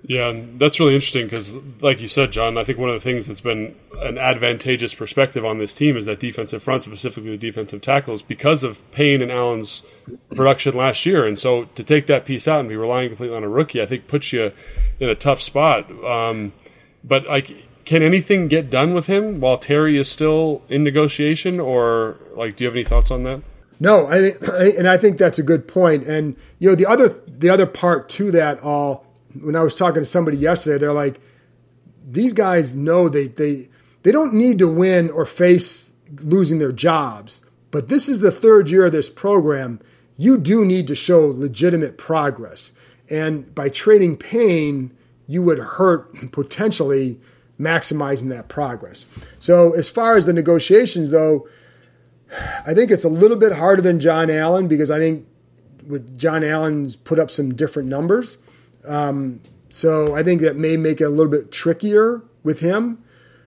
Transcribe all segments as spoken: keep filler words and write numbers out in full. Yeah, and that's really interesting because, like you said, John, I think one of the things that's been an advantageous perspective on this team is that defensive front, specifically the defensive tackles, because of Payne and Allen's production last year. And so to take that piece out and be relying completely on a rookie, I think puts you in a tough spot. Um, but like, can anything get done with him while Terry is still in negotiation? Or like, do you have any thoughts on that? No, I think, and I think that's a good point. And you know, the other the other part to that all. When I was talking to somebody yesterday, they're like, these guys know they they they don't need to win or face losing their jobs. But this is the third year of this program. You do need to show legitimate progress. And by trading Payne, you would hurt potentially maximizing that progress. So as far as the negotiations, though, I think it's a little bit harder than Jon Allen because I think with Jon Allen's put up some different numbers. Um, so I think that may make it a little bit trickier with him.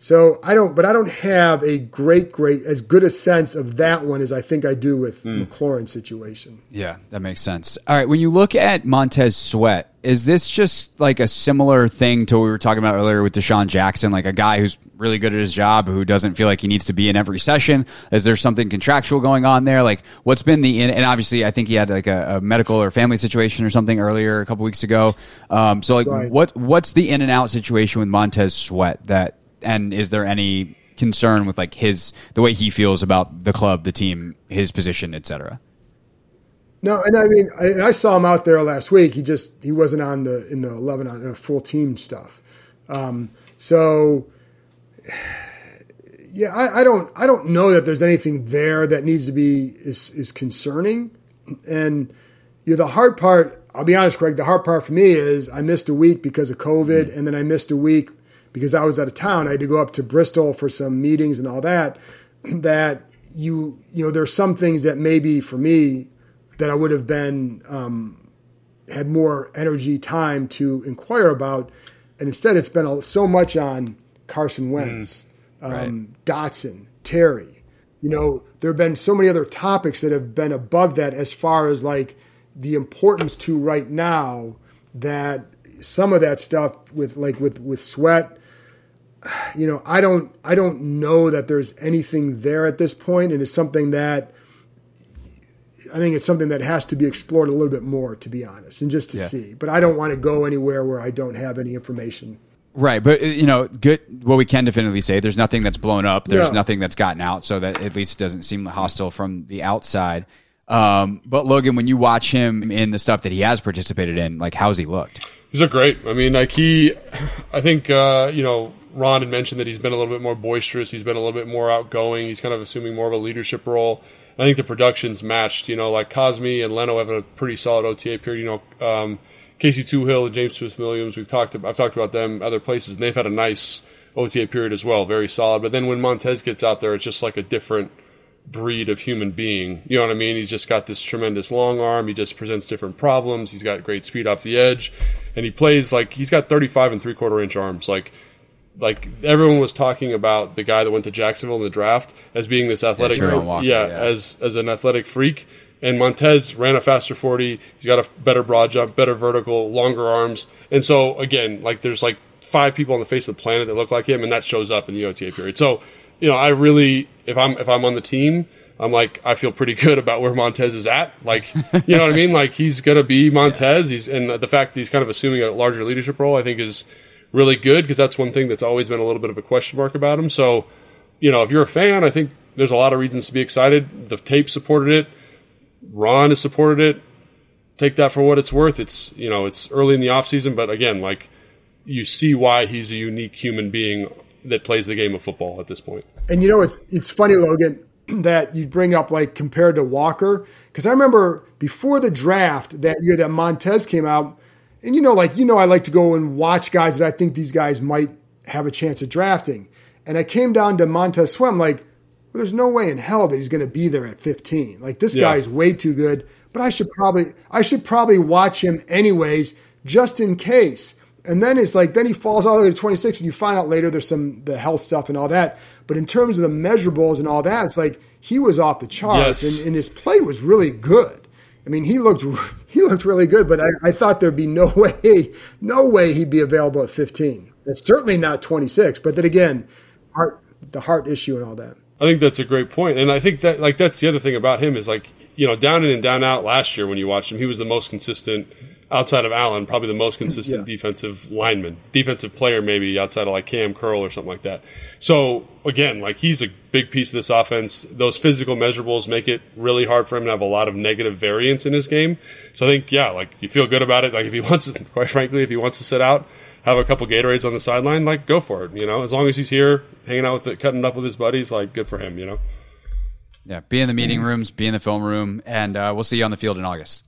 So I don't, but I don't have a great, great, as good a sense of that one as I think I do with mm. McLaurin's situation. Yeah, that makes sense. All right, when you look at Montez Sweat, is this just like a similar thing to what we were talking about earlier with Deshaun Jackson, like a guy who's really good at his job, who doesn't feel like he needs to be in every session? Is there something contractual going on there? Like what's been the, and obviously I think he had like a, a medical or family situation or something earlier a couple weeks ago. Um, so like right. what what's the in and out situation with Montez Sweat that, and is there any concern with like his, the way he feels about the club, the team, his position, et cetera? No, and I mean, I, and I saw him out there last week. He just he wasn't on the in the eleven on the full team stuff. Um, so, yeah, I, I don't I don't know that there's anything there that needs to be is is concerning. And you know, the hard part, I'll be honest, Craig, the hard part for me is I missed a week because of COVID, mm-hmm. and then I missed a week because I was out of town. I had to go up to Bristol for some meetings and all that, that you, you know, there's some things that maybe for me that I would have been, um, had more energy, time to inquire about. And instead it's been so much on Carson Wentz, mm, right. um, Dotson, Terry, you know, there've been so many other topics that have been above that as far as like the importance to right now, that some of that stuff with like with, with Sweat, you know, I don't, I don't know that there's anything there at this point, and it's something that I think it's something that has to be explored a little bit more, to be honest, and just to yeah. see. But I don't want to go anywhere where I don't have any information. Right, but you know, good. What we can definitively say, there's nothing that's blown up. There's yeah. nothing that's gotten out, so that at least doesn't seem hostile from the outside. Um, but Logan, when you watch him in the stuff that he has participated in, like how's he looked? He's looked great. I mean, like he, I think uh, you know. Ron had mentioned that he's been a little bit more boisterous. He's been a little bit more outgoing. He's kind of assuming more of a leadership role. And I think the production's matched. You know, like Cosme and Leno have a pretty solid O T A period. You know, um, Casey Tuhill and James Smith Williams, we've talked about, I've talked about them other places, and they've had a nice O T A period as well, very solid. But then when Montez gets out there, it's just like a different breed of human being. You know what I mean? He's just got this tremendous long arm. He just presents different problems. He's got great speed off the edge. And he plays like he's got thirty-five and three-quarter inch arms. Like, Like everyone was talking about the guy that went to Jacksonville in the draft as being this athletic, yeah, Walker, yeah, yeah. as as an athletic freak. And Montez ran a faster forty. He's got a better broad jump, better vertical, longer arms. And so again, like there's like five people on the face of the planet that look like him, and that shows up in the O T A period. So, you know, I really, if I'm if I'm on the team, I'm like, I feel pretty good about where Montez is at. Like, you know what I mean? Like he's gonna be Montez. He's and the fact that he's kind of assuming a larger leadership role, I think is really good, because that's one thing that's always been a little bit of a question mark about him. So, you know, if you're a fan, I think there's a lot of reasons to be excited. The tape supported it. Ron has supported it. Take that for what it's worth. It's, you know, it's early in the offseason, but again, like you see why he's a unique human being that plays the game of football at this point. And you know, it's, it's funny, Logan, that you bring up like compared to Walker, because I remember before the draft that year that Montez came out, and, you know, like, you know, I like to go and watch guys that I think these guys might have a chance of drafting. And I came down to Montez Sweat. I'm like, well, there's no way in hell that he's going to be there at fifteen. Like, this yeah. guy's way too good, but I should probably, I should probably watch him anyways, just in case. And then it's like, then he falls all the way to twenty-six, and you find out later there's some, the health stuff and all that. But in terms of the measurables and all that, it's like, he was off the charts, yes. and, and his play was really good. I mean, he looked he looked really good, but I, I thought there'd be no way, no way he'd be available at fifteen. It's certainly not twenty-six. But then again, heart, the heart issue and all that. I think that's a great point, and I think that like that's the other thing about him is like, you know, down in and down out last year when you watched him, he was the most consistent outside of Allen, probably the most consistent yeah. defensive lineman, defensive player maybe outside of like Cam Curl or something like that. So again, like he's a big piece of this offense. Those physical measurables make it really hard for him to have a lot of negative variance in his game. So I think, yeah, like you feel good about it. Like if he wants to, quite frankly, if he wants to sit out, have a couple Gatorades on the sideline, like, go for it. You know, as long as he's here, hanging out with it, cutting up with his buddies, like, good for him, you know? Yeah, be in the meeting rooms, be in the film room, and uh, we'll see you on the field in August.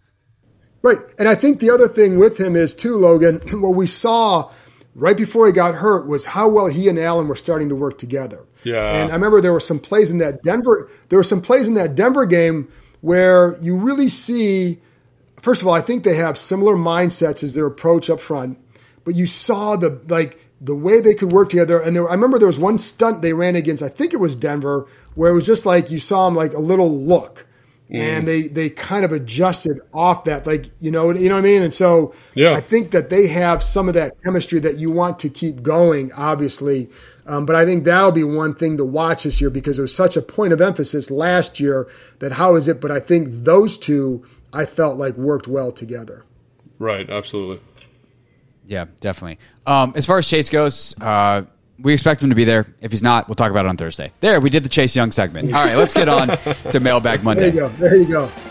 Right, and I think the other thing with him is, too, Logan, what we saw right before he got hurt was how well he and Allen were starting to work together. Yeah. And I remember there were some plays in that Denver there were some plays in that Denver game where you really see, first of all, I think they have similar mindsets as their approach up front, but you saw the like the way they could work together. And there, I remember there was one stunt they ran against, I think it was Denver, where it was just like you saw him like a little look. Mm. And they, they kind of adjusted off that, like, you know, you know what I mean? And so yeah. I think that they have some of that chemistry that you want to keep going, obviously. Um, but I think that'll be one thing to watch this year, because it was such a point of emphasis last year that how is it? But I think those two, I felt like worked well together. Right. Absolutely. Yeah, definitely. Um, as far as Chase goes, uh, we expect him to be there. If he's not, we'll talk about it on Thursday. There, we did the Chase Young segment. All right, let's get on to Mailbag Monday. There you go. There you go.